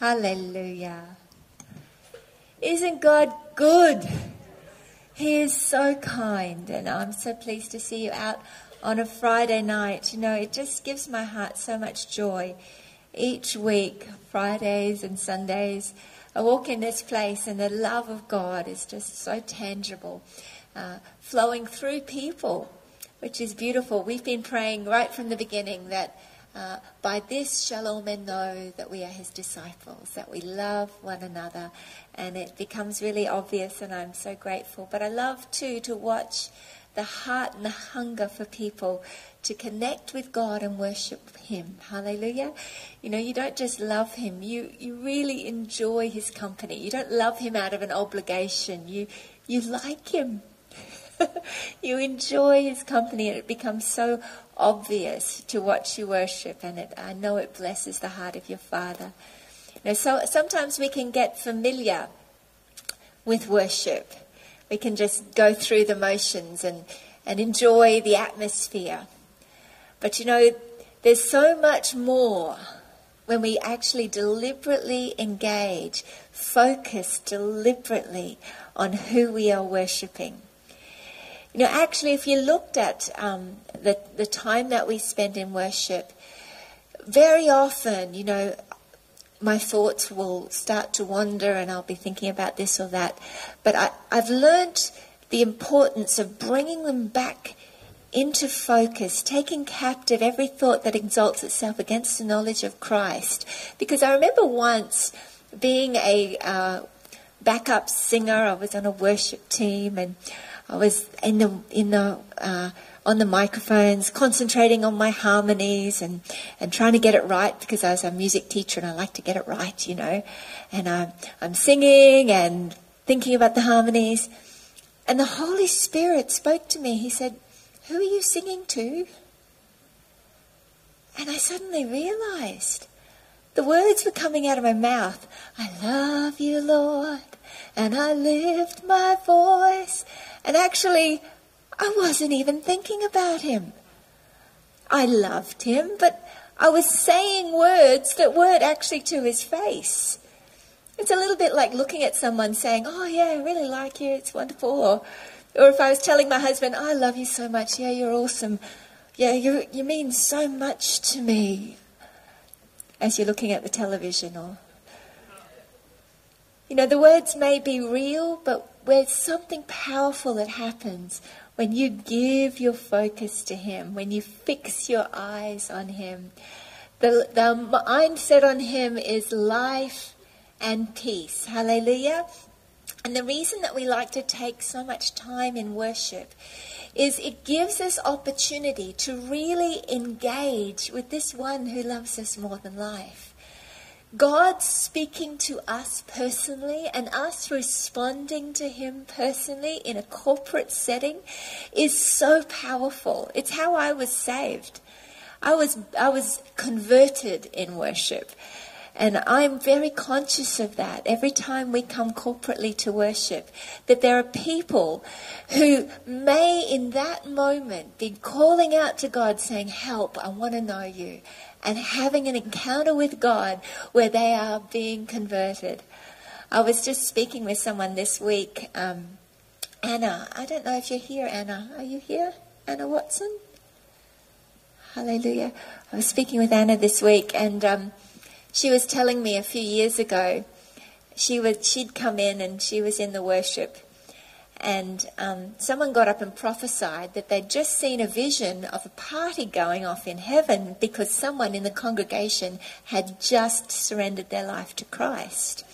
Hallelujah. Isn't God good? He is so kind, and I'm so pleased to see you out on a Friday night. You know, it just gives my heart so much joy. Each week, Fridays and Sundays, I walk in this place and the love of God is just so tangible, flowing through people, which is beautiful. We've been praying right from the beginning that by this shall all men know that we are his disciples, that we love one another, and it becomes really obvious, and I'm so grateful. But I love too to watch the heart and the hunger for people to connect with God and worship him. Hallelujah. You know, you don't just love him, you really enjoy his company. You don't love him out of an obligation. You like him. You enjoy his company, and it becomes so obvious to watch you worship, and I know it blesses the heart of your Father. You know, so sometimes we can get familiar with worship. We can just go through the motions and enjoy the atmosphere. But you know, there's so much more when we actually deliberately engage, focus deliberately on who we are worshiping. You know, actually, if you looked at the time that we spend in worship, very often, you know, my thoughts will start to wander and I'll be thinking about this or that. But I've learned the importance of bringing them back into focus, taking captive every thought that exalts itself against the knowledge of Christ. Because I remember once being a backup singer. I was on a worship team and I was on the microphones, concentrating on my harmonies and trying to get it right, because I was a music teacher and I like to get it right, you know. And I'm singing and thinking about the harmonies. And the Holy Spirit spoke to me. He said, "Who are you singing to?" And I suddenly realized the words were coming out of my mouth. "I love you, Lord, and I lift my voice." And actually, I wasn't even thinking about him. I loved him, but I was saying words that weren't actually to his face. It's a little bit like looking at someone saying, "Oh yeah, I really like you, it's wonderful." Or if I was telling my husband, "I love you so much, yeah, you're awesome. Yeah, you mean so much to me," as you're looking at the television. Or, you know, the words may be real, but there's something powerful that happens when you give your focus to him, when you fix your eyes on him. The mindset on him is life and peace. Hallelujah. And the reason that we like to take so much time in worship is it gives us opportunity to really engage with this one who loves us more than life. God speaking to us personally and us responding to him personally in a corporate setting is so powerful. It's how I was saved. I was converted in worship. And I'm very conscious of that every time we come corporately to worship, that there are people who may in that moment be calling out to God saying, "Help, I want to know you." And having an encounter with God where they are being converted. I was just speaking with someone this week, Anna. I don't know if you're here, Anna. Are you here, Anna Watson? Hallelujah. I was speaking with Anna this week, and she was telling me a few years ago, she'd come in and she was in the worship, and someone got up and prophesied that they'd just seen a vision of a party going off in heaven because someone in the congregation had just surrendered their life to Christ.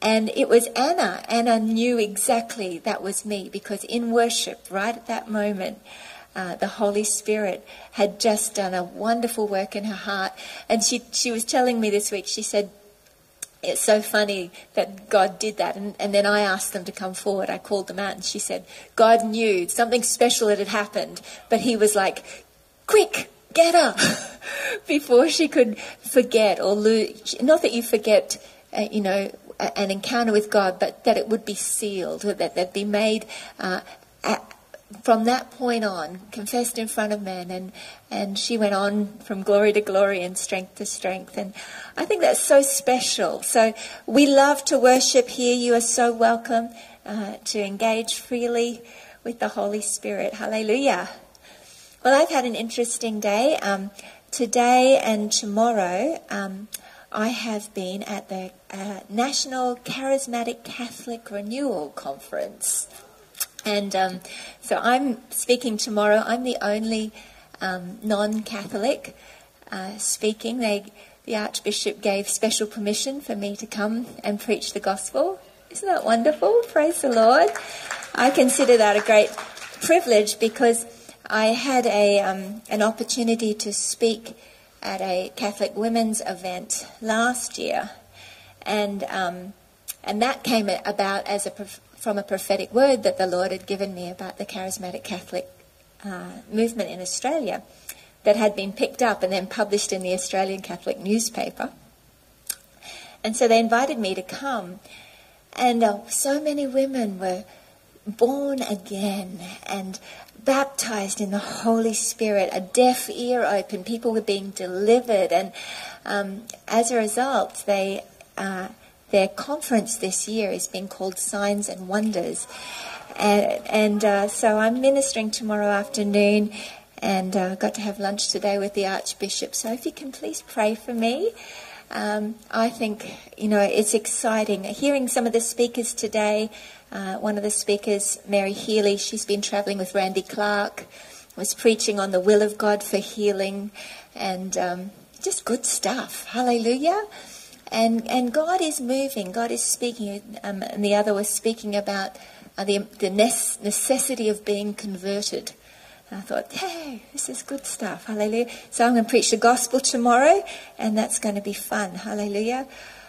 And it was Anna. Anna knew exactly that was me, because in worship, right at that moment, the Holy Spirit had just done a wonderful work in her heart. And she was telling me this week, she said, "It's so funny that God did that." And then I asked them to come forward. I called them out, and she said, "God knew something special that had happened, but he was like, quick, get up," before she could forget or lose. Not that you forget, you know, an encounter with God, but that it would be sealed, that they'd be made from that point on, confessed in front of men, and she went on from glory to glory and strength to strength. And I think that's so special. So we love to worship here. You are so welcome to engage freely with the Holy Spirit. Hallelujah. Well, I've had an interesting day. Today and tomorrow, I have been at the National Charismatic Catholic Renewal Conference. And so I'm speaking tomorrow. I'm the only non-Catholic speaking. The Archbishop gave special permission for me to come and preach the gospel. Isn't that wonderful? Praise the Lord. I consider that a great privilege, because I had an opportunity to speak at a Catholic women's event last year. And that came about as from a prophetic word that the Lord had given me about the charismatic Catholic movement in Australia, that had been picked up and then published in the Australian Catholic newspaper. And so they invited me to come, and so many women were born again and baptized in the Holy Spirit, a deaf ear open, people were being delivered, and as a result, their conference this year is being called Signs and Wonders. And so I'm ministering tomorrow afternoon, and got to have lunch today with the Archbishop. So if you can please pray for me. I think, it's exciting. Hearing some of the speakers today, one of the speakers, Mary Healy, she's been travelling with Randy Clark, was preaching on the will of God for healing, and just good stuff. Hallelujah. And God is moving, God is speaking, and the other was speaking about the necessity of being converted. And I thought, hey, this is good stuff, hallelujah. So I'm going to preach the gospel tomorrow, and that's going to be fun, hallelujah.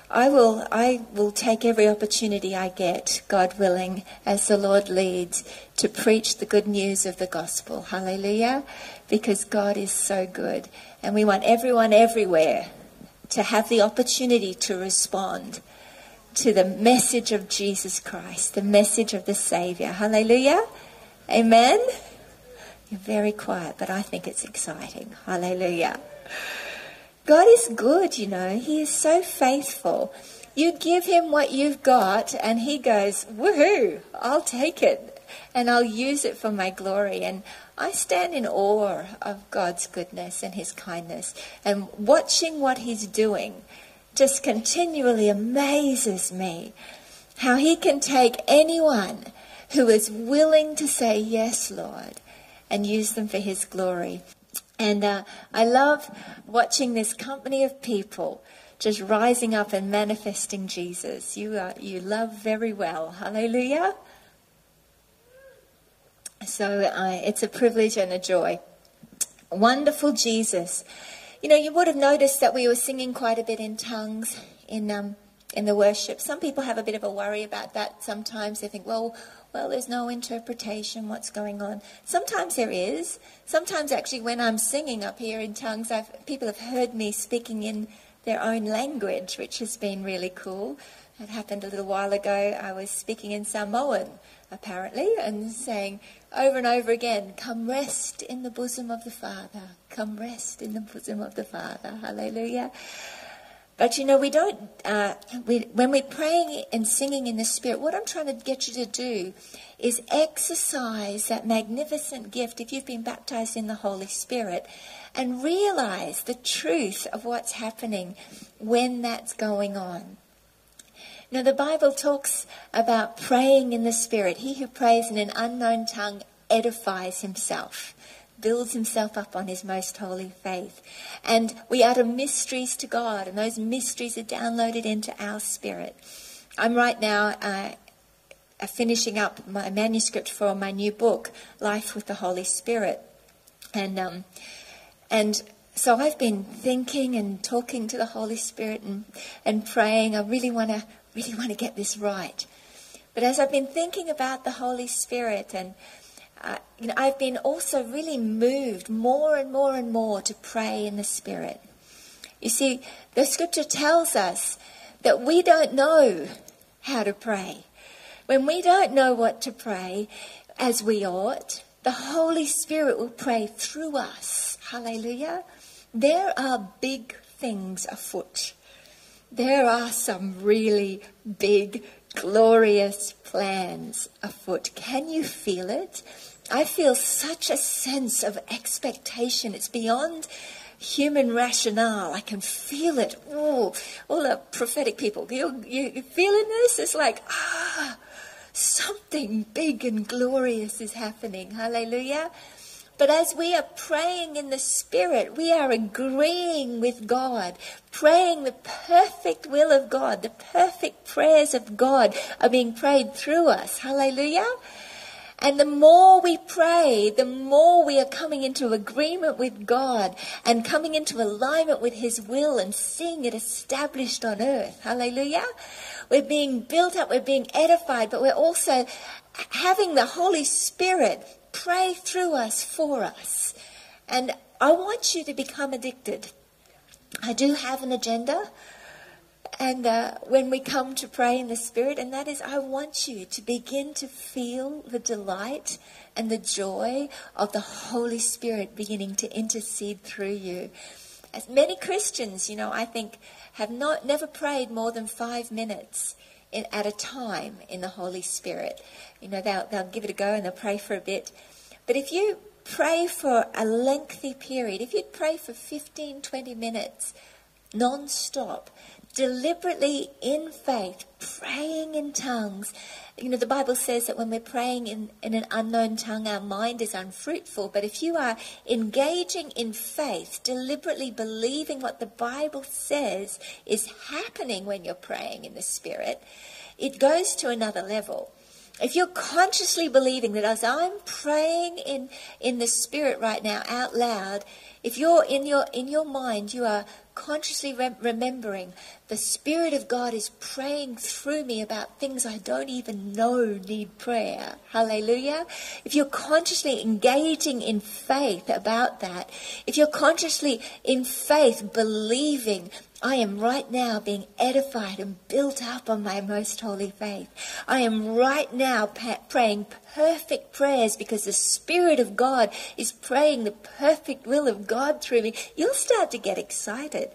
I will take every opportunity I get, God willing, as the Lord leads, to preach the good news of the gospel, hallelujah, because God is so good, and we want everyone everywhere to have the opportunity to respond to the message of Jesus Christ, the message of the Saviour. Hallelujah. Amen. You're very quiet, but I think it's exciting. Hallelujah. God is good, He is so faithful. You give Him what you've got, and He goes, woohoo, I'll take it, and I'll use it for my glory. And I stand in awe of God's goodness and His kindness, and watching what He's doing just continually amazes me. How He can take anyone who is willing to say, yes, Lord, and use them for His glory. And I love watching this company of people just rising up and manifesting Jesus. You love very well. Hallelujah. So it's a privilege and a joy. Wonderful Jesus. You would have noticed that we were singing quite a bit in tongues in the worship. Some people have a bit of a worry about that sometimes. They think, well, there's no interpretation, what's going on? Sometimes there is. Sometimes actually when I'm singing up here in tongues, people have heard me speaking in their own language, which has been really cool. It happened a little while ago. I was speaking in Samoan, apparently, and saying over and over again, come rest in the bosom of the Father. Come rest in the bosom of the Father. Hallelujah. But, we don't, when we're praying and singing in the Spirit, what I'm trying to get you to do is exercise that magnificent gift, if you've been baptized in the Holy Spirit, and realize the truth of what's happening when that's going on. Now, the Bible talks about praying in the Spirit. He who prays in an unknown tongue edifies himself, builds himself up on his most holy faith. And we utter mysteries to God, and those mysteries are downloaded into our spirit. I'm right now finishing up my manuscript for my new book, Life with the Holy Spirit. And so I've been thinking and talking to the Holy Spirit and praying. I really want to get this right. But as I've been thinking about the Holy Spirit, and I've been also really moved more and more and more to pray in the Spirit. You see, the Scripture tells us that we don't know how to pray. When we don't know what to pray as we ought, The Holy Spirit will pray through us. Hallelujah. There are big things afoot. There are some really big, glorious plans afoot. Can you feel it? I feel such a sense of expectation. It's beyond human rationale. I can feel it. Oh, all the prophetic people, you feeling this? It's like, something big and glorious is happening. Hallelujah. But as we are praying in the Spirit, we are agreeing with God, praying the perfect will of God. The perfect prayers of God are being prayed through us. Hallelujah. And the more we pray, the more we are coming into agreement with God and coming into alignment with His will and seeing it established on earth. Hallelujah. We're being built up, we're being edified, but we're also having the Holy Spirit pray through us, for us. And I want you to become addicted. I do have an agenda. And when we come to pray in the Spirit, and that is, I want you to begin to feel the delight and the joy of the Holy Spirit beginning to intercede through you. As many Christians, you know, I think have never prayed more than 5 minutes at a time in the Holy Spirit. You know, they'll give it a go and they'll pray for a bit. But if you pray for a lengthy period, if you pray for 15, 20 minutes non-stop, deliberately in faith, praying in tongues. You know, the Bible says that when we're praying in an unknown tongue, our mind is unfruitful. But if you are engaging in faith, deliberately believing what the Bible says is happening when you're praying in the Spirit, it goes to another level. If you're consciously believing that as I'm praying in the Spirit right now out loud, if you're in your mind, you are consciously remembering the Spirit of God is praying through me about things I don't even know need prayer. Hallelujah. If you're consciously engaging in faith about that, if you're consciously in faith believing I am right now being edified and built up on my most holy faith. I am right now praying perfect prayers because the Spirit of God is praying the perfect will of God through me. You'll start to get excited.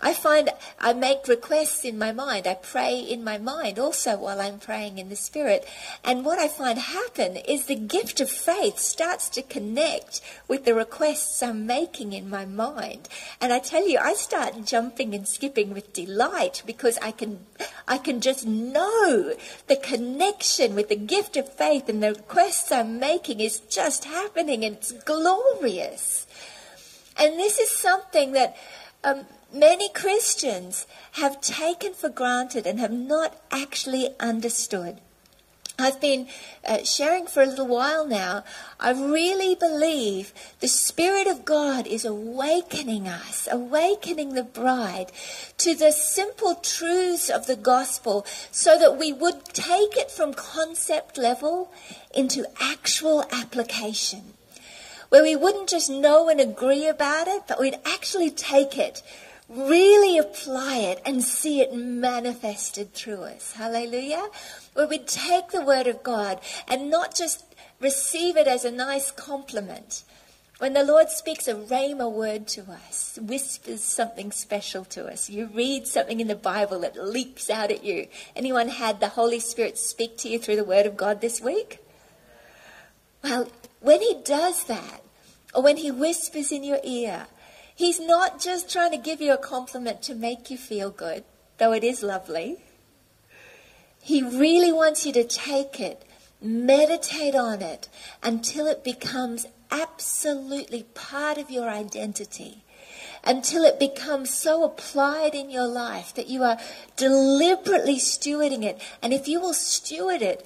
I find I make requests in my mind. I pray in my mind also while I'm praying in the Spirit. And what I find happen is the gift of faith starts to connect with the requests I'm making in my mind. And I tell you, I start jumping and skipping with delight because I can just know the connection with the gift of faith and the requests I'm making is just happening and it's glorious. And this is something that many Christians have taken for granted and have not actually understood. I've been sharing for a little while now. I really believe the Spirit of God is awakening us, awakening the bride to the simple truths of the gospel so that we would take it from concept level into actual application, where we wouldn't just know and agree about it, but we'd actually take it, really apply it and see it manifested through us. Hallelujah. Where we take the word of God and not just receive it as a nice compliment. When the Lord speaks a rhema word to us, whispers something special to us. You read something in the Bible that leaps out at you. Anyone had the Holy Spirit speak to you through the word of God this week? Well, when He does that, or when He whispers in your ear, He's not just trying to give you a compliment to make you feel good, though it is lovely. He really wants you to take it, meditate on it, until it becomes absolutely part of your identity, until it becomes so applied in your life that you are deliberately stewarding it. And if you will steward it,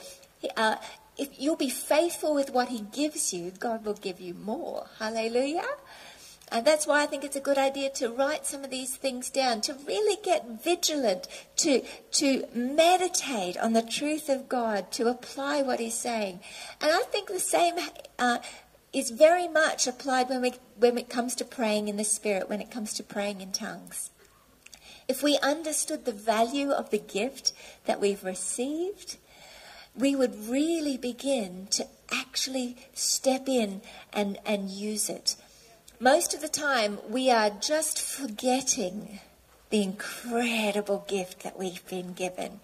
if you'll be faithful with what He gives you, God will give you more. Hallelujah. And that's why I think it's a good idea to write some of these things down, to really get vigilant, to meditate on the truth of God, to apply what He's saying. And I think the same is very much applied when it comes to praying in the Spirit, when it comes to praying in tongues. If we understood the value of the gift that we've received, we would really begin to actually step in and use it. Most of the time, we are just forgetting the incredible gift that we've been given.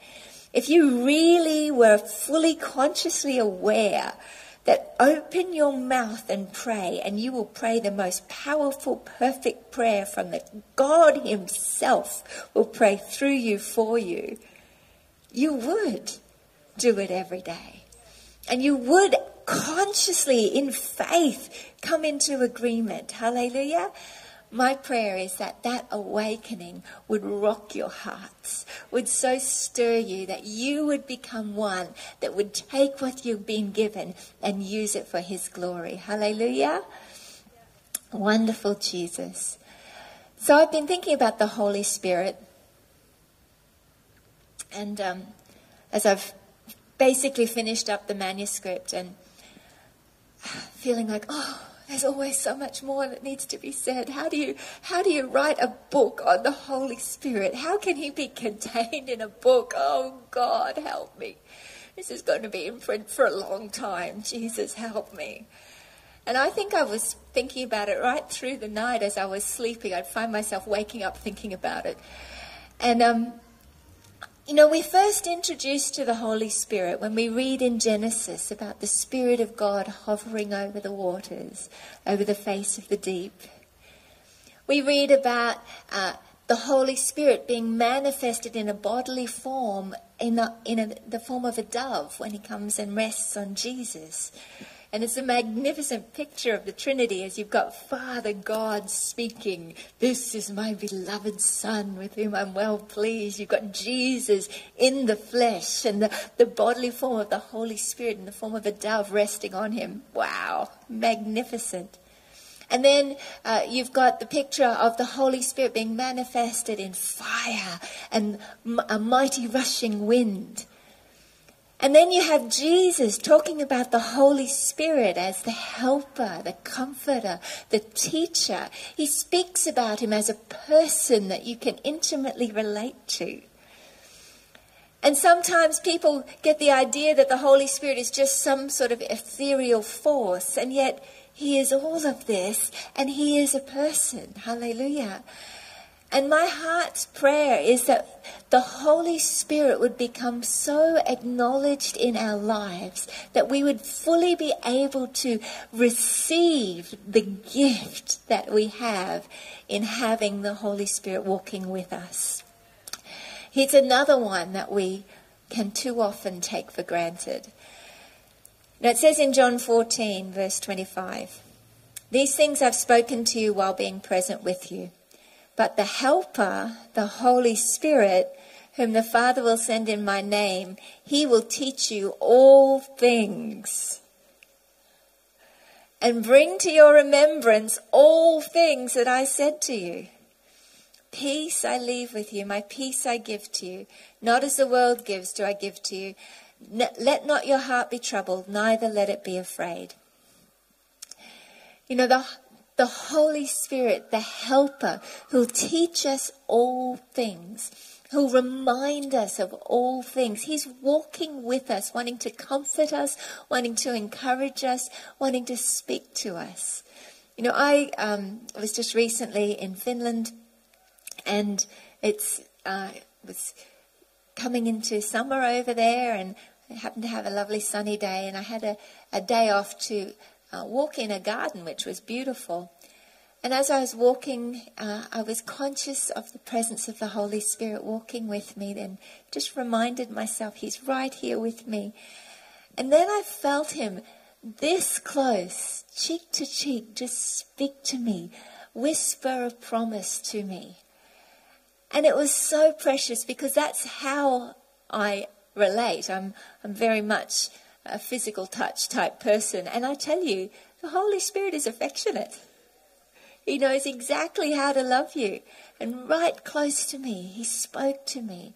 If you really were fully consciously aware that open your mouth and pray, and you will pray the most powerful, perfect prayer from the God himself will pray through you for you, you would do it every day. And you would consciously, in faith, come into agreement. Hallelujah. My prayer is that that awakening would rock your hearts, would so stir you that you would become one that would take what you've been given and use it for his glory. Hallelujah. Yeah. Wonderful Jesus. So I've been thinking about the Holy Spirit. And as I've basically finished up the manuscript and feeling like, oh, there's always so much more that needs to be said. How do you write a book on the Holy Spirit? How can he be contained in a book? Oh, God, help me. This is going to be in print for a long time. Jesus, help me. And I think I was thinking about it right through the night as I was sleeping. I'd find myself waking up thinking about it. And, you know, we're first introduced to the Holy Spirit when we read in Genesis about the Spirit of God hovering over the waters, over the face of the deep. We read about the Holy Spirit being manifested in a bodily form, in the form of a dove when he comes and rests on Jesus. And it's a magnificent picture of the Trinity as you've got Father God speaking, "This is my beloved Son with whom I'm well pleased." You've got Jesus in the flesh and the bodily form of the Holy Spirit in the form of a dove resting on him. Wow, magnificent. And then you've got the picture of the Holy Spirit being manifested in fire and a mighty rushing wind. And then you have Jesus talking about the Holy Spirit as the helper, the comforter, the teacher. He speaks about him as a person that you can intimately relate to. And sometimes people get the idea that the Holy Spirit is just some sort of ethereal force, and yet he is all of this, and he is a person. Hallelujah. And my heart's prayer is that the Holy Spirit would become so acknowledged in our lives that we would fully be able to receive the gift that we have in having the Holy Spirit walking with us. Here's another one that we can too often take for granted. Now it says in John 14, verse 25, "These things I've spoken to you while being present with you. But the Helper, the Holy Spirit, whom the Father will send in my name, he will teach you all things and bring to your remembrance all things that I said to you. Peace I leave with you, my peace I give to you. Not as the world gives do I give to you. Let not your heart be troubled, neither let it be afraid." You know, the Holy Spirit, the Helper, who'll teach us all things, who'll remind us of all things. He's walking with us, wanting to comfort us, wanting to encourage us, wanting to speak to us. You know, I was just recently in Finland, and it was coming into summer over there, and I happened to have a lovely sunny day, and I had a day off to walk in a garden, which was beautiful. And as I was walking, I was conscious of the presence of the Holy Spirit walking with me, and just reminded myself, he's right here with me. And then I felt him this close, cheek to cheek, just speak to me, whisper a promise to me. And it was so precious, because that's how I relate. I'm very much a physical touch type person. And I tell you, the Holy Spirit is affectionate. He knows exactly how to love you. And right close to me, he spoke to me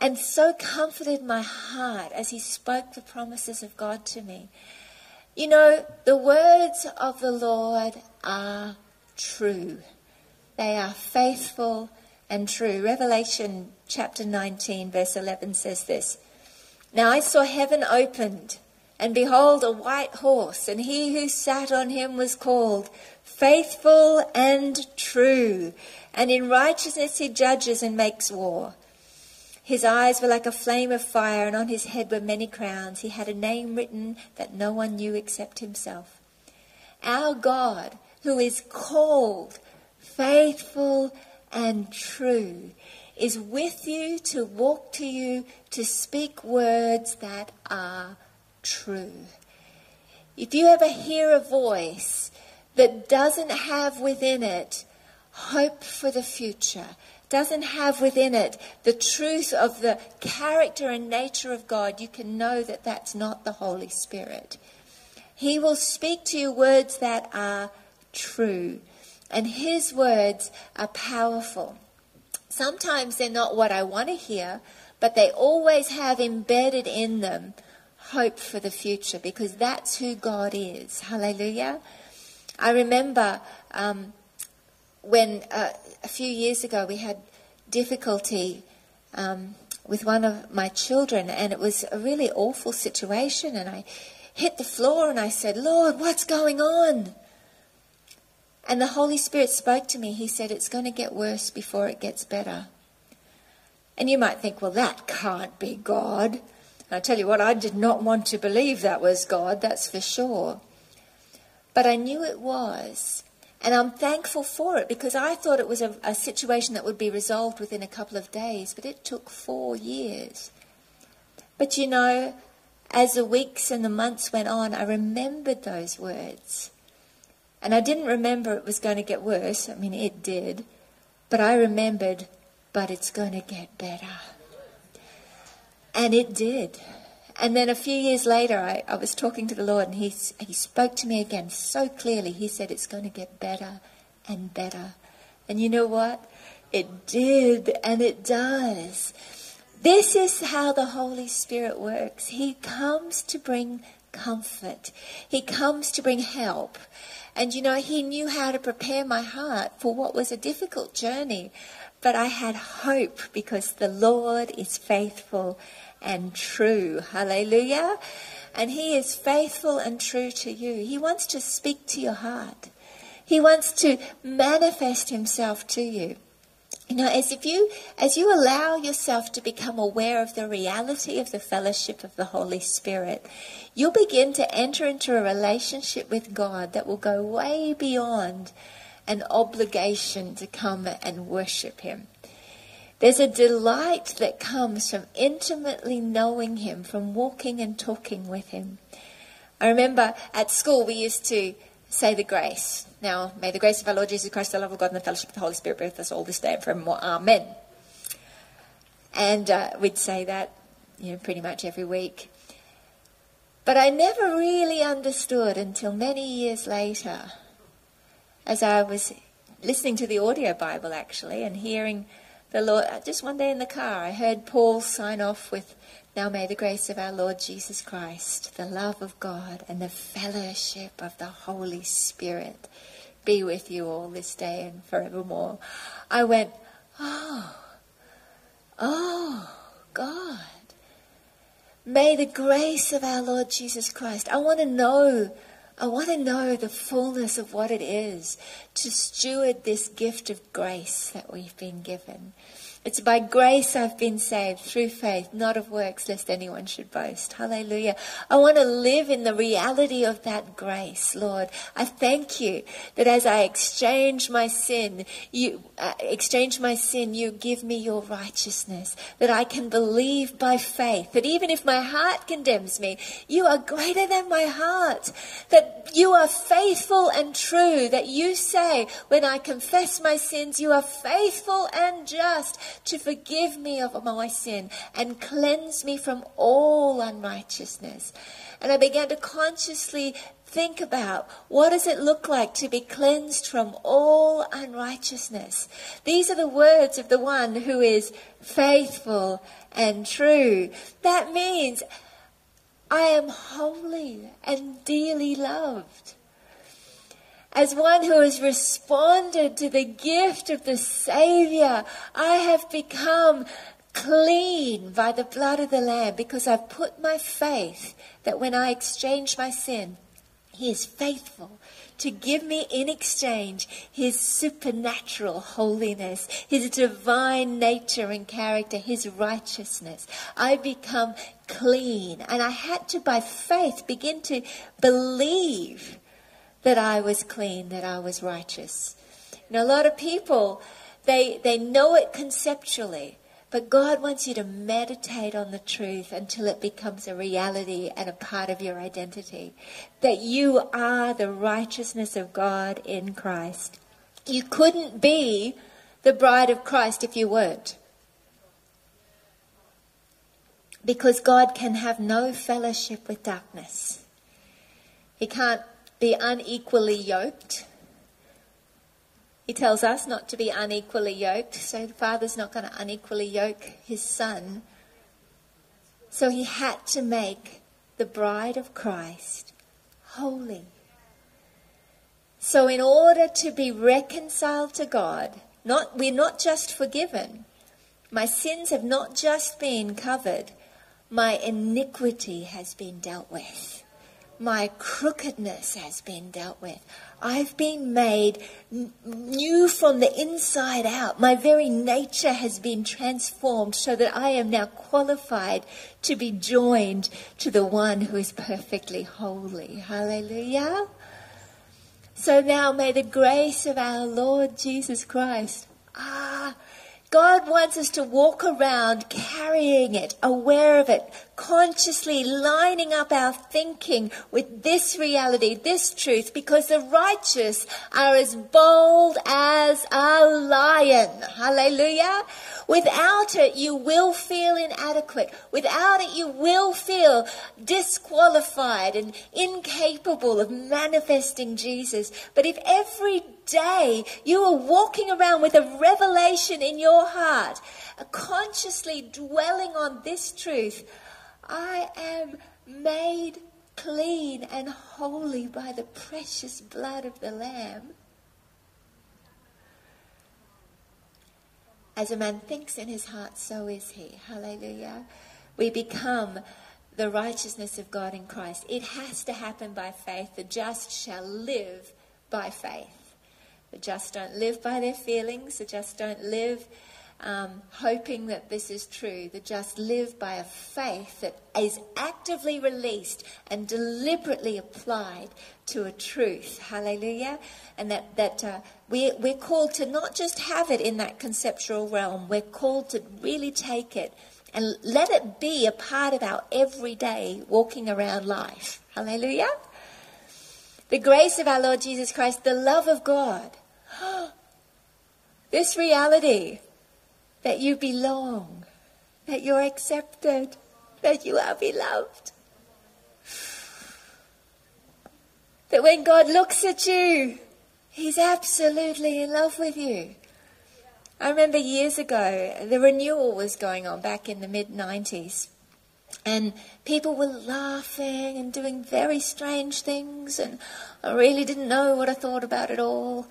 and so comforted my heart as he spoke the promises of God to me. You know, the words of the Lord are true. They are faithful and true. Revelation chapter 19, verse 11 says this, "Now I saw heaven opened, And behold, a white horse, and he who sat on him was called Faithful and True, and in righteousness he judges and makes war. His eyes were like a flame of fire, and on his head were many crowns. He had a name written that no one knew except himself. Our God, who is called Faithful and True, is with you, to walk to you, to speak words that are true. If you ever hear a voice that doesn't have within it hope for the future, doesn't have within it the truth of the character and nature of God, you can know that that's not the Holy Spirit. He will speak to you words that are true, and his words are powerful. Sometimes they're not what I want to hear, but they always have embedded in them hope for the future, because that's who God is. Hallelujah. I remember when a few years ago we had difficulty with one of my children, and it was a really awful situation, and I hit the floor and I said, "Lord, what's going on?" And the Holy Spirit spoke to me. He said, "It's going to get worse before it gets better." And you might think, well, that can't be God. And I tell you what, I did not want to believe that was God, that's for sure. But I knew it was. And I'm thankful for it, because I thought it was a situation that would be resolved within a couple of days, but it took 4 years. But you know, as the weeks and the months went on, I remembered those words. And I didn't remember it was going to get worse. I mean, it did. But I remembered, but it's going to get better. And it did. And then a few years later, I was talking to the Lord, and he spoke to me again so clearly. He said, "It's going to get better and better." And you know what? It did, and it does. This is how the Holy Spirit works. He comes to bring comfort. He comes to bring help. And you know, he knew how to prepare my heart for what was a difficult journey. But I had hope, because the Lord is faithful and true. Hallelujah. And he is faithful and true to you. He wants to speak to your heart. He wants to manifest himself to you. You know, as you allow yourself to become aware of the reality of the fellowship of the Holy Spirit, you'll begin to enter into a relationship with God that will go way beyond an obligation to come and worship him. There's a delight that comes from intimately knowing him, from walking and talking with him. I remember at school we used to say the grace. "Now, may the grace of our Lord Jesus Christ, the love of God, and the fellowship of the Holy Spirit be with us all this day and forevermore. Amen." And we'd say that, you know, pretty much every week. But I never really understood until many years later, as I was listening to the audio Bible, actually, and hearing the Lord. Just one day in the car, I heard Paul sign off with, "Now may the grace of our Lord Jesus Christ, the love of God, and the fellowship of the Holy Spirit be with you all this day and forevermore." I went, oh, God. May the grace of our Lord Jesus Christ. I want to know the fullness of what it is to steward this gift of grace that we've been given. It's by grace I've been saved through faith, not of works, lest anyone should boast. Hallelujah. I want to live in the reality of that grace, Lord. I thank you that as I exchange my sin, you give me your righteousness, that I can believe by faith, that even if my heart condemns me, you are greater than my heart, that you are faithful and true, that you say, when I confess my sins, you are faithful and just to forgive me of my sin and cleanse me from all unrighteousness. And I began to consciously think about, what does it look like to be cleansed from all unrighteousness? These are the words of the one who is faithful and true. That means I am holy and dearly loved. As one who has responded to the gift of the Savior, I have become clean by the blood of the Lamb, because I've put my faith that when I exchange my sin, He is faithful to give me in exchange His supernatural holiness, His divine nature and character, His righteousness. I become clean. And I had to, by faith, begin to believe that I was clean, that I was righteous. Now, a lot of people, they know it conceptually, but God wants you to meditate on the truth until it becomes a reality and a part of your identity, that you are the righteousness of God in Christ. You couldn't be the bride of Christ if you weren't, because God can have no fellowship with darkness. He can't be unequally yoked. He tells us not to be unequally yoked, so the Father's not going to unequally yoke His Son. So He had to make the bride of Christ holy. So in order to be reconciled to God, we're not just forgiven. My sins have not just been covered. My iniquity has been dealt with. My crookedness has been dealt with. I've been made new from the inside out. My very nature has been transformed so that I am now qualified to be joined to the one who is perfectly holy. Hallelujah. So now may the grace of our Lord Jesus Christ. God wants us to walk around carrying it, aware of it, consciously lining up our thinking with this reality, this truth, because the righteous are as bold as a lion. Hallelujah. Without it, you will feel inadequate. Without it, you will feel disqualified and incapable of manifesting Jesus. But if every day you are walking around with a revelation in your heart, consciously dwelling on this truth, I am made clean and holy by the precious blood of the Lamb. As a man thinks in his heart, so is he. Hallelujah. We become the righteousness of God in Christ. It has to happen by faith. The just shall live by faith. The just don't live by their feelings. The just don't live hoping that this is true. The just live by a faith that is actively released and deliberately applied to a truth. Hallelujah. And that we're called to not just have it in that conceptual realm. We're called to really take it and let it be a part of our everyday walking around life. Hallelujah. The grace of our Lord Jesus Christ, the love of God. This reality that you belong, that you're accepted, that you are beloved. That when God looks at you, He's absolutely in love with you. I remember years ago, the renewal was going on back in the mid-90s. And people were laughing and doing very strange things. And I really didn't know what I thought about it all.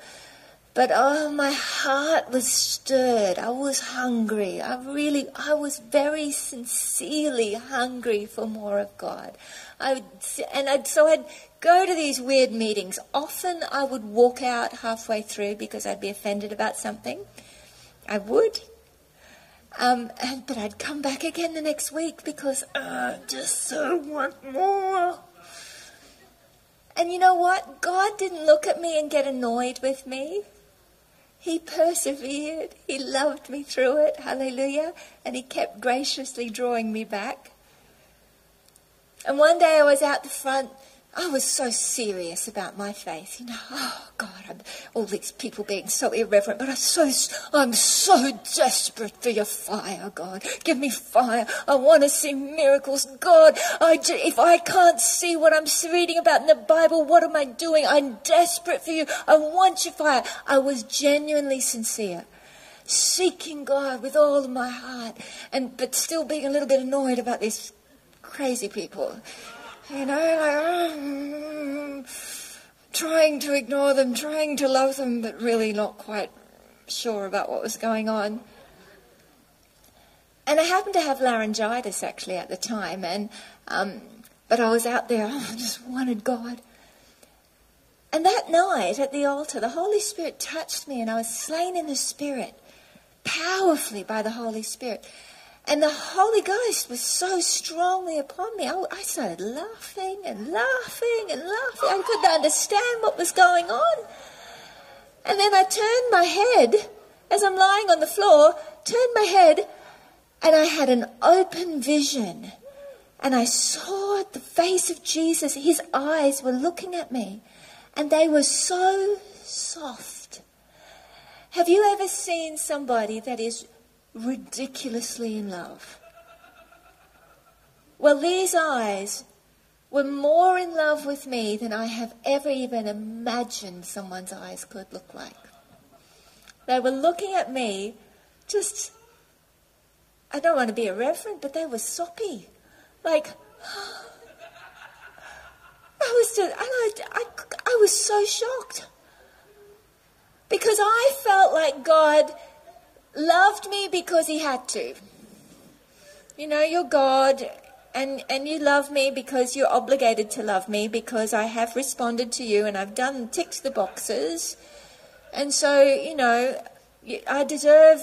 But my heart was stirred. I was hungry. I was very sincerely hungry for more of God. So I'd go to these weird meetings. Often I would walk out halfway through because I'd be offended about something. I would. But I'd come back again the next week because I just so want more. And you know what? God didn't look at me and get annoyed with me. He persevered. He loved me through it. Hallelujah. And He kept graciously drawing me back. And one day I was out the front. I was so serious about my faith, you know. Oh God, all these people being so irreverent, but I'm so desperate for your fire, God. Give me fire. I want to see miracles, God. If I can't see what I'm reading about in the Bible, what am I doing? I'm desperate for you. I want your fire. I was genuinely sincere, seeking God with all of my heart, but still being a little bit annoyed about these crazy people. You know, trying to ignore them, trying to love them, but really not quite sure about what was going on. And I happened to have laryngitis, actually, at the time. And but I was out there, I just wanted God. And that night at the altar, the Holy Spirit touched me, and I was slain in the Spirit, powerfully by the Holy Spirit. And the Holy Ghost was so strongly upon me, I started laughing and laughing and laughing. I couldn't understand what was going on. And then I turned my head, as I'm lying on the floor, turned my head, and I had an open vision. And I saw the face of Jesus. His eyes were looking at me, and they were so soft. Have you ever seen somebody that is ridiculously in love? Well, these eyes were more in love with me than I have ever even imagined someone's eyes could look like. They were looking at me just, I don't want to be irreverent, but they were soppy. Like, I was so shocked, because I felt like God loved me because he had to. You know, you're God, and you love me because you're obligated to love me, because I have responded to you and I've done, ticked the boxes. And so, you know, I deserve,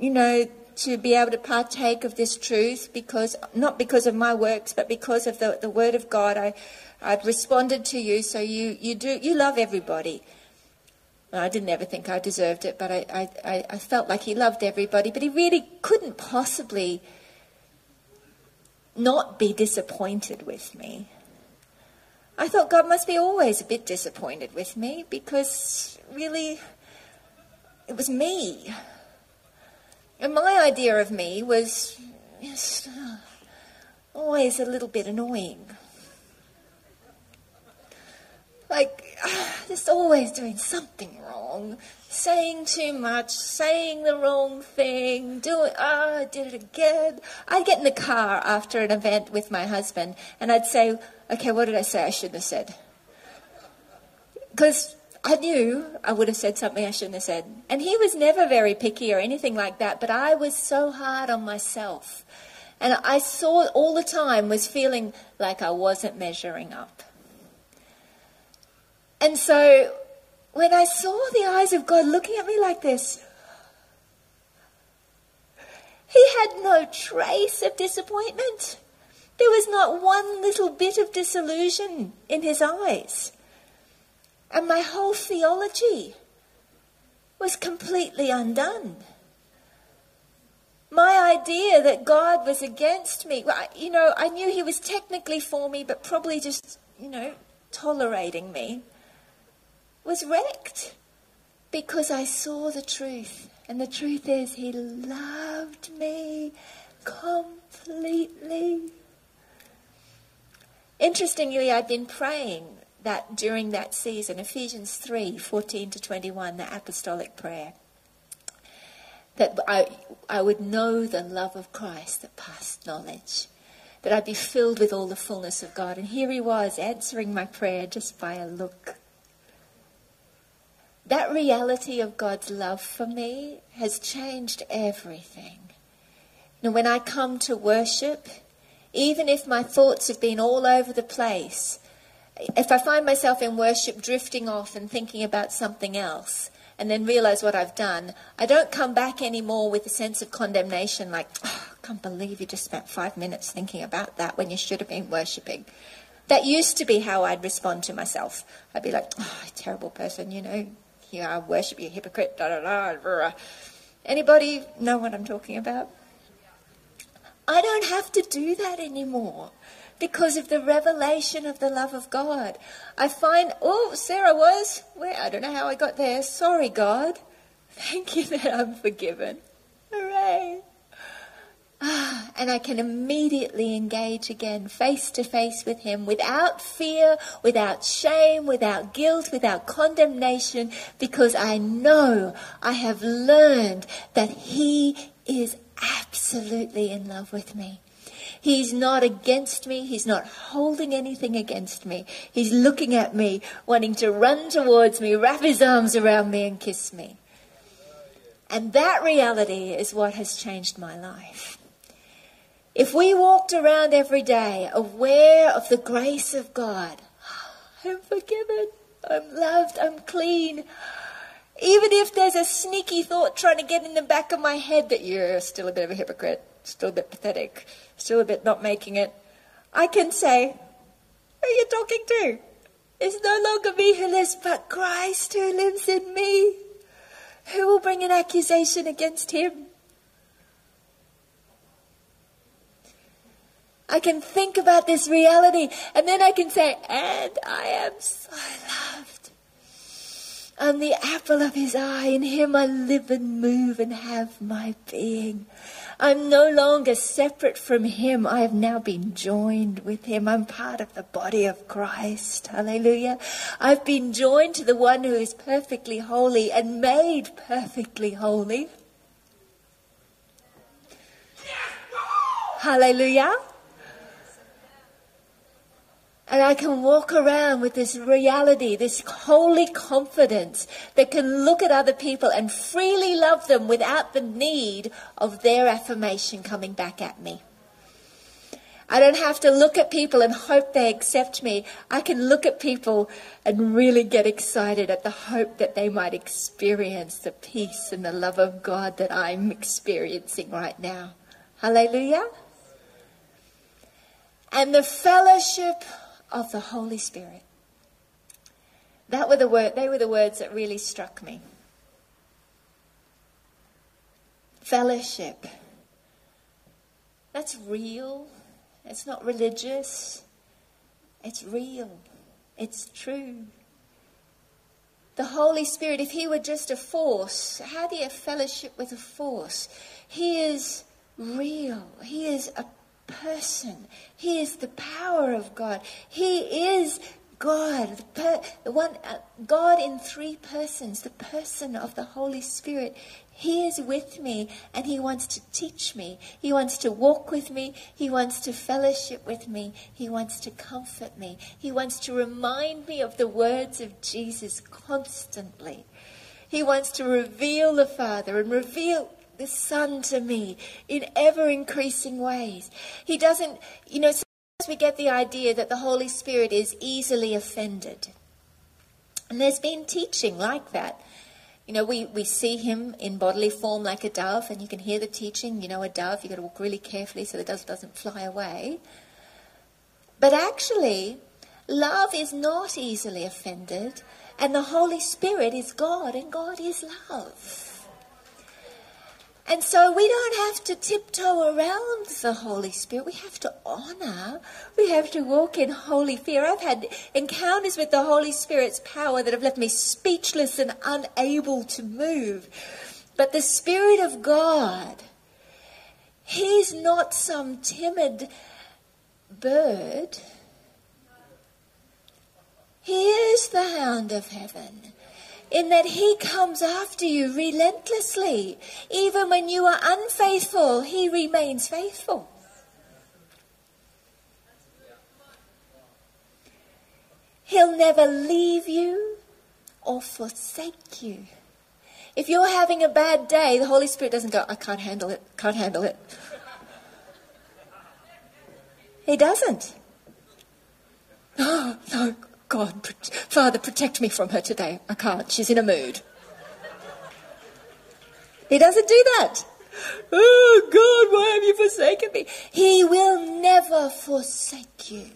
you know, to be able to partake of this truth, because not because of my works, but because of the word of God. I've responded to you, so you love everybody. I didn't ever think I deserved it, but I felt like he loved everybody. But he really couldn't possibly not be disappointed with me. I thought God must be always a bit disappointed with me, because really it was me. And my idea of me was just always a little bit annoying. Like, just always doing something wrong, saying too much, saying the wrong thing, I did it again. I'd get in the car after an event with my husband, and I'd say, okay, what did I say I shouldn't have said? Because I knew I would have said something I shouldn't have said. And he was never very picky or anything like that, but I was so hard on myself. And I saw all the time was feeling like I wasn't measuring up. And so when I saw the eyes of God looking at me like this, he had no trace of disappointment. There was not one little bit of disillusion in his eyes. And my whole theology was completely undone. My idea that God was against me, well, you know, I knew he was technically for me, but probably just, you know, tolerating me, was wrecked, because I saw the truth. And the truth is, he loved me completely. Interestingly, I've been praying that during that season, Ephesians 3, 14 to 21, the apostolic prayer, that I would know the love of Christ that passed knowledge, that I'd be filled with all the fullness of God. And here he was answering my prayer just by a look. That reality of God's love for me has changed everything. Now, when I come to worship, even if my thoughts have been all over the place, if I find myself in worship drifting off and thinking about something else and then realize what I've done, I don't come back anymore with a sense of condemnation like, oh, I can't believe you just spent 5 minutes thinking about that when you should have been worshiping. That used to be how I'd respond to myself. I'd be like, oh, terrible person, you know. Here I worship you, hypocrite, da da da da. Anybody know what I'm talking about? I don't have to do that anymore, because of the revelation of the love of God. I find, oh, Sarah was, well, I don't know how I got there. Sorry, God. Thank you that I'm forgiven. Hooray. And I can immediately engage again face to face with him without fear, without shame, without guilt, without condemnation, because I know I have learned that he is absolutely in love with me. He's not against me. He's not holding anything against me. He's looking at me, wanting to run towards me, wrap his arms around me and kiss me. And that reality is what has changed my life. If we walked around every day aware of the grace of God, I'm forgiven, I'm loved, I'm clean, even if there's a sneaky thought trying to get in the back of my head that you're still a bit of a hypocrite, still a bit pathetic, still a bit not making it, I can say, who are you talking to? It's no longer me who lives, but Christ who lives in me. Who will bring an accusation against him? I can think about this reality, and then I can say, and I am so loved. I'm the apple of his eye. In him I live and move and have my being. I'm no longer separate from him. I have now been joined with him. I'm part of the body of Christ. Hallelujah. I've been joined to the one who is perfectly holy and made perfectly holy. Hallelujah. And I can walk around with this reality, this holy confidence that can look at other people and freely love them without the need of their affirmation coming back at me. I don't have to look at people and hope they accept me. I can look at people and really get excited at the hope that they might experience the peace and the love of God that I'm experiencing right now. Hallelujah. And the fellowship of the Holy Spirit. They were the words that really struck me. Fellowship. That's real. It's not religious. It's real. It's true. The Holy Spirit, if he were just a force, how do you fellowship with a force? He is real. He is a person. He is the power of God. He is God, God in three persons, the person of the Holy Spirit. He is with me and he wants to teach me. He wants to walk with me. He wants to fellowship with me. He wants to comfort me. He wants to remind me of the words of Jesus constantly. He wants to reveal the Father and reveal the Son to me in ever-increasing ways. He doesn't, sometimes we get the idea that the Holy Spirit is easily offended. And there's been teaching like that. We see him in bodily form like a dove, and you can hear the teaching, a dove, you've got to walk really carefully so the dove doesn't fly away. But actually, love is not easily offended, and the Holy Spirit is God, and God is love. And so we don't have to tiptoe around the Holy Spirit. We have to honor. We have to walk in holy fear. I've had encounters with the Holy Spirit's power that have left me speechless and unable to move. But the Spirit of God, he's not some timid bird. He is the hound of heaven, in that he comes after you relentlessly. Even when you are unfaithful, he remains faithful. He'll never leave you or forsake you. If you're having a bad day, the Holy Spirit doesn't go, I can't handle it, can't handle it. He doesn't. Oh, no. God, Father, protect me from her today. I can't. She's in a mood. He doesn't do that. Oh, God, why have you forsaken me? He will never forsake you.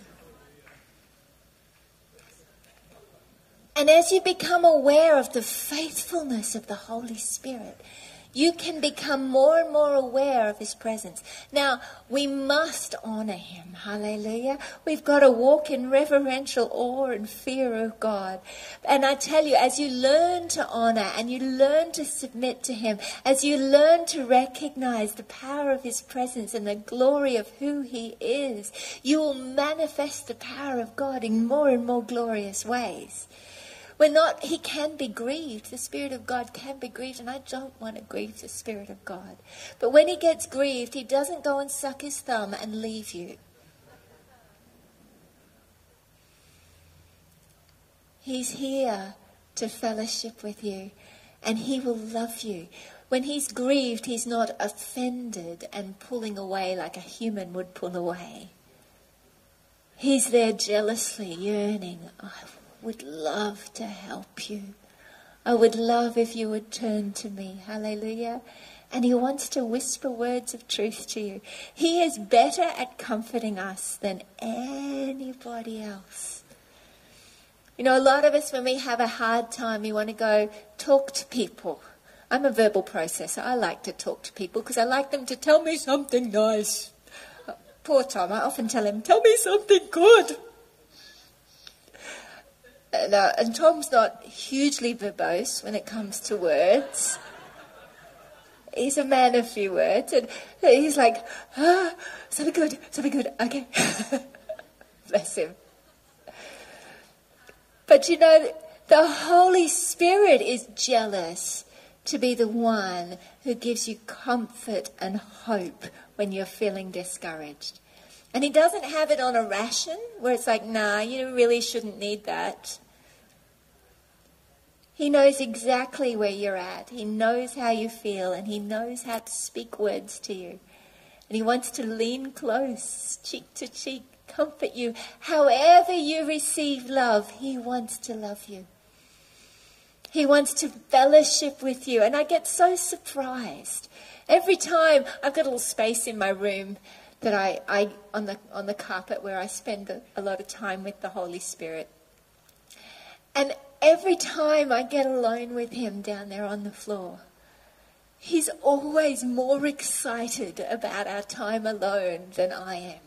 And as you become aware of the faithfulness of the Holy Spirit, you can become more and more aware of his presence. Now, we must honor him. Hallelujah. We've got to walk in reverential awe and fear of God. And I tell you, as you learn to honor and you learn to submit to him, as you learn to recognize the power of his presence and the glory of who he is, you will manifest the power of God in more and more glorious ways. He can be grieved. The Spirit of God can be grieved, and I don't want to grieve the Spirit of God. But when he gets grieved, he doesn't go and suck his thumb and leave you. He's here to fellowship with you, and he will love you. When he's grieved, he's not offended and pulling away like a human would pull away. He's there jealously yearning, I would love to help you. I would love if you would turn to me. Hallelujah. And he wants to whisper words of truth to you. He is better at comforting us than anybody else. You know, a lot of us, when we have a hard time, we want to go talk to people. I'm a verbal processor. I like to talk to people because I like them to tell me something nice. Poor Tom, I often tell him, tell me something good. And Tom's not hugely verbose when it comes to words. He's a man of few words. And he's like, ah, something good, okay. Bless him. But you know, the Holy Spirit is jealous to be the one who gives you comfort and hope when you're feeling discouraged. And he doesn't have it on a ration where it's like, nah, you really shouldn't need that. He knows exactly where you're at. He knows how you feel, and he knows how to speak words to you. And he wants to lean close, cheek to cheek, comfort you. However you receive love, he wants to love you. He wants to fellowship with you. And I get so surprised. Every time I've got a little space in my room that I on the carpet where I spend a lot of time with the Holy Spirit. And every time I get alone with him down there on the floor, he's always more excited about our time alone than I am.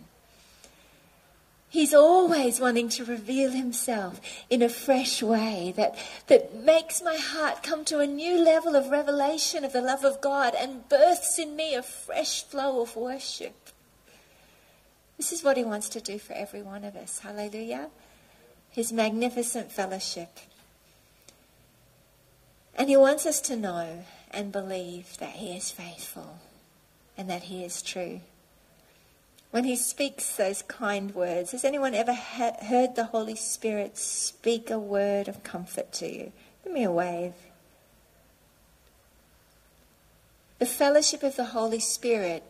He's always wanting to reveal himself in a fresh way that makes my heart come to a new level of revelation of the love of God and births in me a fresh flow of worship. This is what he wants to do for every one of us. Hallelujah. His magnificent fellowship. And he wants us to know and believe that he is faithful and that he is true. When he speaks those kind words, has anyone ever heard the Holy Spirit speak a word of comfort to you? Give me a wave. The fellowship of the Holy Spirit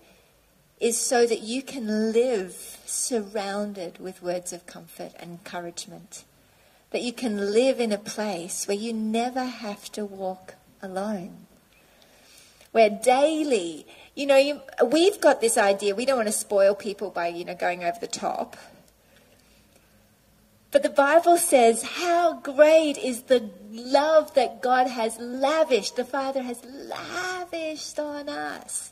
is so that you can live surrounded with words of comfort and encouragement. That you can live in a place where you never have to walk alone. Where daily, you know, we've got this idea, we don't want to spoil people by, you know, going over the top. But the Bible says, how great is the love that God has lavished, the Father has lavished on us,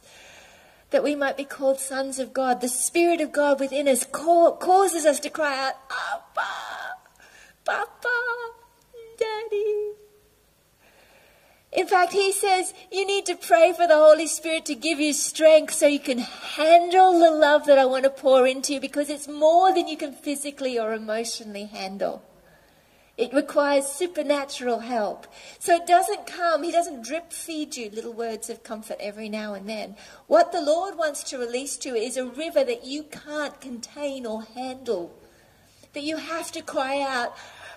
that we might be called sons of God. The Spirit of God within us causes us to cry out, Abba, Papa, Daddy. In fact, he says you need to pray for the Holy Spirit to give you strength so you can handle the love that I want to pour into you, because it's more than you can physically or emotionally handle. It requires supernatural help. So it doesn't come, he doesn't drip feed you little words of comfort every now and then. What the Lord wants to release to you is a river that you can't contain or handle. That you have to cry out,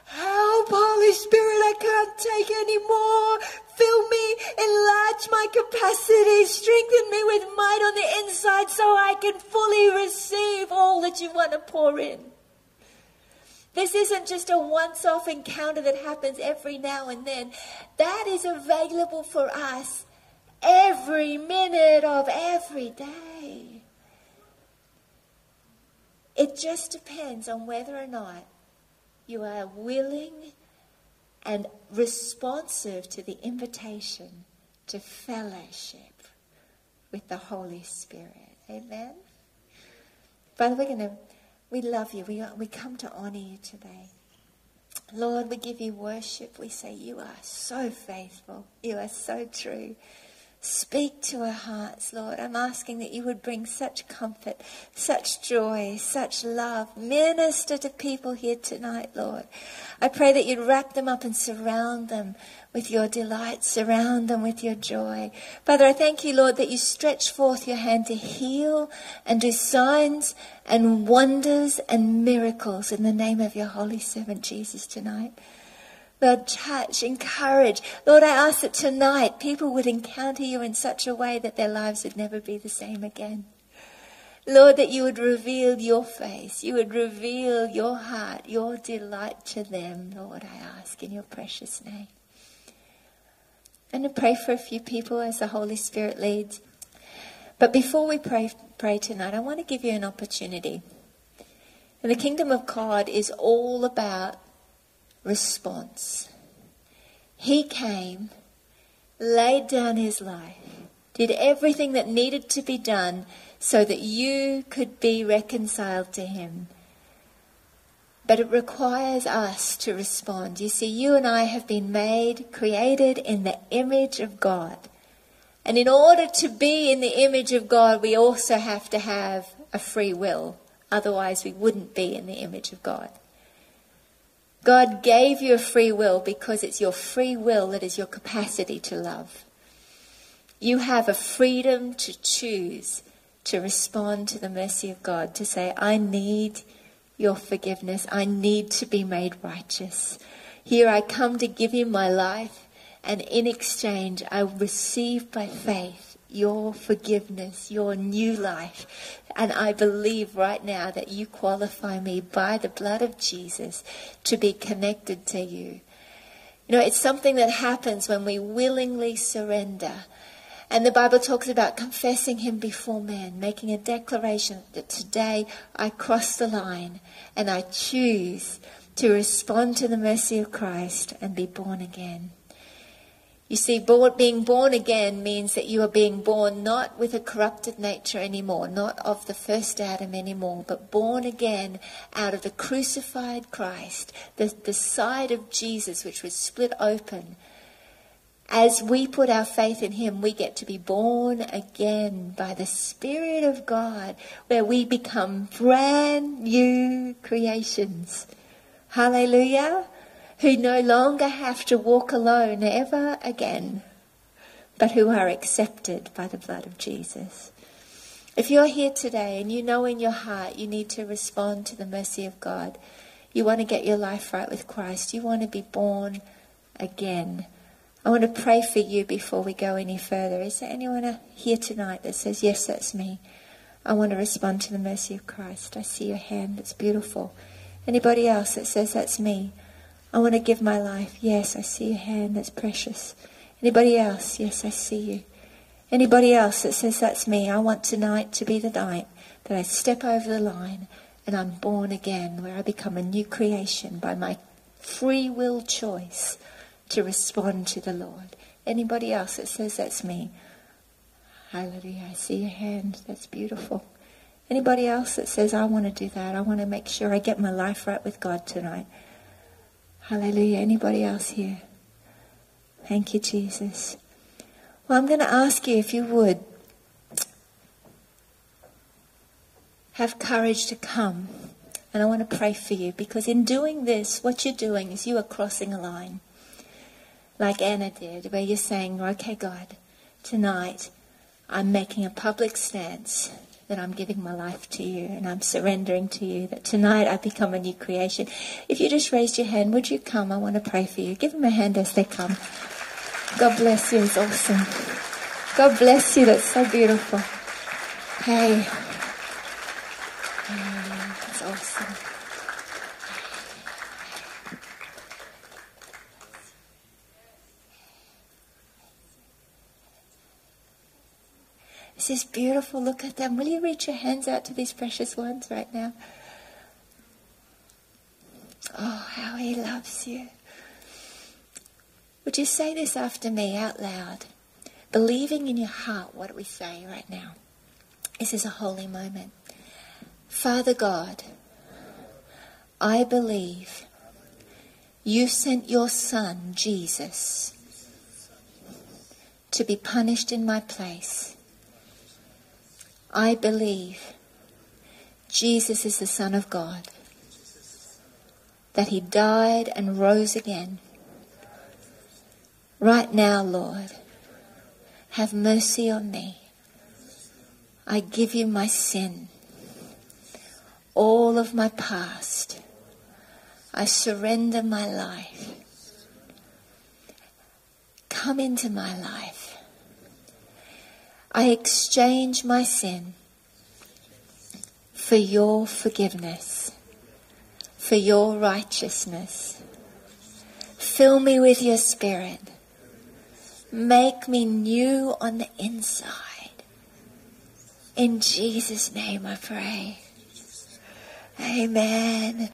help, Holy Spirit, I can't take anymore. Fill me, enlarge my capacity, strengthen me with might on the inside so I can fully receive all that you want to pour in. This isn't just a once-off encounter that happens every now and then. That is available for us every minute of every day. It just depends on whether or not you are willing and responsive to the invitation to fellowship with the Holy Spirit. Amen? Father, we love you. We come to honor you today. Lord, we give you worship. We say you are so faithful. You are so true. Speak to our hearts, Lord. I'm asking that you would bring such comfort, such joy, such love. Minister to people here tonight, Lord. I pray that you'd wrap them up and surround them with your delight, surround them with your joy. Father, I thank you, Lord, that you stretch forth your hand to heal and do signs and wonders and miracles in the name of your holy servant Jesus tonight. Lord, touch, encourage. Lord, I ask that tonight people would encounter you in such a way that their lives would never be the same again. Lord, that you would reveal your face. You would reveal your heart, your delight to them, Lord, I ask in your precious name. I'm going to pray for a few people as the Holy Spirit leads. But before we pray tonight, I want to give you an opportunity. And the kingdom of God is all about response. He came, laid down his life, did everything that needed to be done so that you could be reconciled to him. But it requires us to respond. You see, you and I have been made, created in the image of God. And in order to be in the image of God, we also have to have a free will. Otherwise, we wouldn't be in the image of God. God gave you a free will because it's your free will that is your capacity to love. You have a freedom to choose to respond to the mercy of God, to say, I need your forgiveness. I need to be made righteous. Here I come to give you my life. And in exchange, I receive by faith your forgiveness, your new life. And I believe right now that you qualify me by the blood of Jesus to be connected to you. You know, it's something that happens when we willingly surrender. And the Bible talks about confessing him before men, making a declaration that today I cross the line and I choose to respond to the mercy of Christ and be born again. You see, being born again means that you are being born not with a corrupted nature anymore, not of the first Adam anymore, but born again out of the crucified Christ, the side of Jesus which was split open. As we put our faith in him, we get to be born again by the Spirit of God, where we become brand new creations. Hallelujah. Who no longer have to walk alone ever again, but who are accepted by the blood of Jesus. If you're here today and you know in your heart you need to respond to the mercy of God, you want to get your life right with Christ, you want to be born again, I want to pray for you before we go any further. Is there anyone here tonight that says, yes, that's me. I want to respond to the mercy of Christ. I see your hand. It's beautiful. Anybody else that says, that's me. I want to give my life. Yes, I see your hand. That's precious. Anybody else? Yes, I see you. Anybody else that says, that's me. I want tonight to be the night that I step over the line and I'm born again, where I become a new creation by my free will choice to respond to the Lord. Anybody else that says, that's me. Hallelujah. I see your hand. That's beautiful. Anybody else that says, I want to do that. I want to make sure I get my life right with God tonight. Hallelujah. Anybody else here? Thank you, Jesus. Well, I'm going to ask you if you would have courage to come. And I want to pray for you, because in doing this, what you're doing is you are crossing a line like Anna did, where you're saying, okay, God, tonight I'm making a public stance that I'm giving my life to you and I'm surrendering to you, that tonight I become a new creation. If you just raised your hand, would you come? I want to pray for you. Give them a hand as they come. God bless you. It's awesome. God bless you. That's so beautiful. Hey. That's awesome. This is beautiful. Look at them. Will you reach your hands out to these precious ones right now? Oh, how he loves you. Would you say this after me out loud? Believing in your heart what we say right now. This is a holy moment. Father God, I believe you sent your son, Jesus, to be punished in my place. I believe Jesus is the Son of God, that he died and rose again. Right now, Lord, have mercy on me. I give you my sin, all of my past. I surrender my life Come into my life. I exchange my sin for your forgiveness, for your righteousness. Fill me with your Spirit. Make me new on the inside. In Jesus' name I pray. Amen.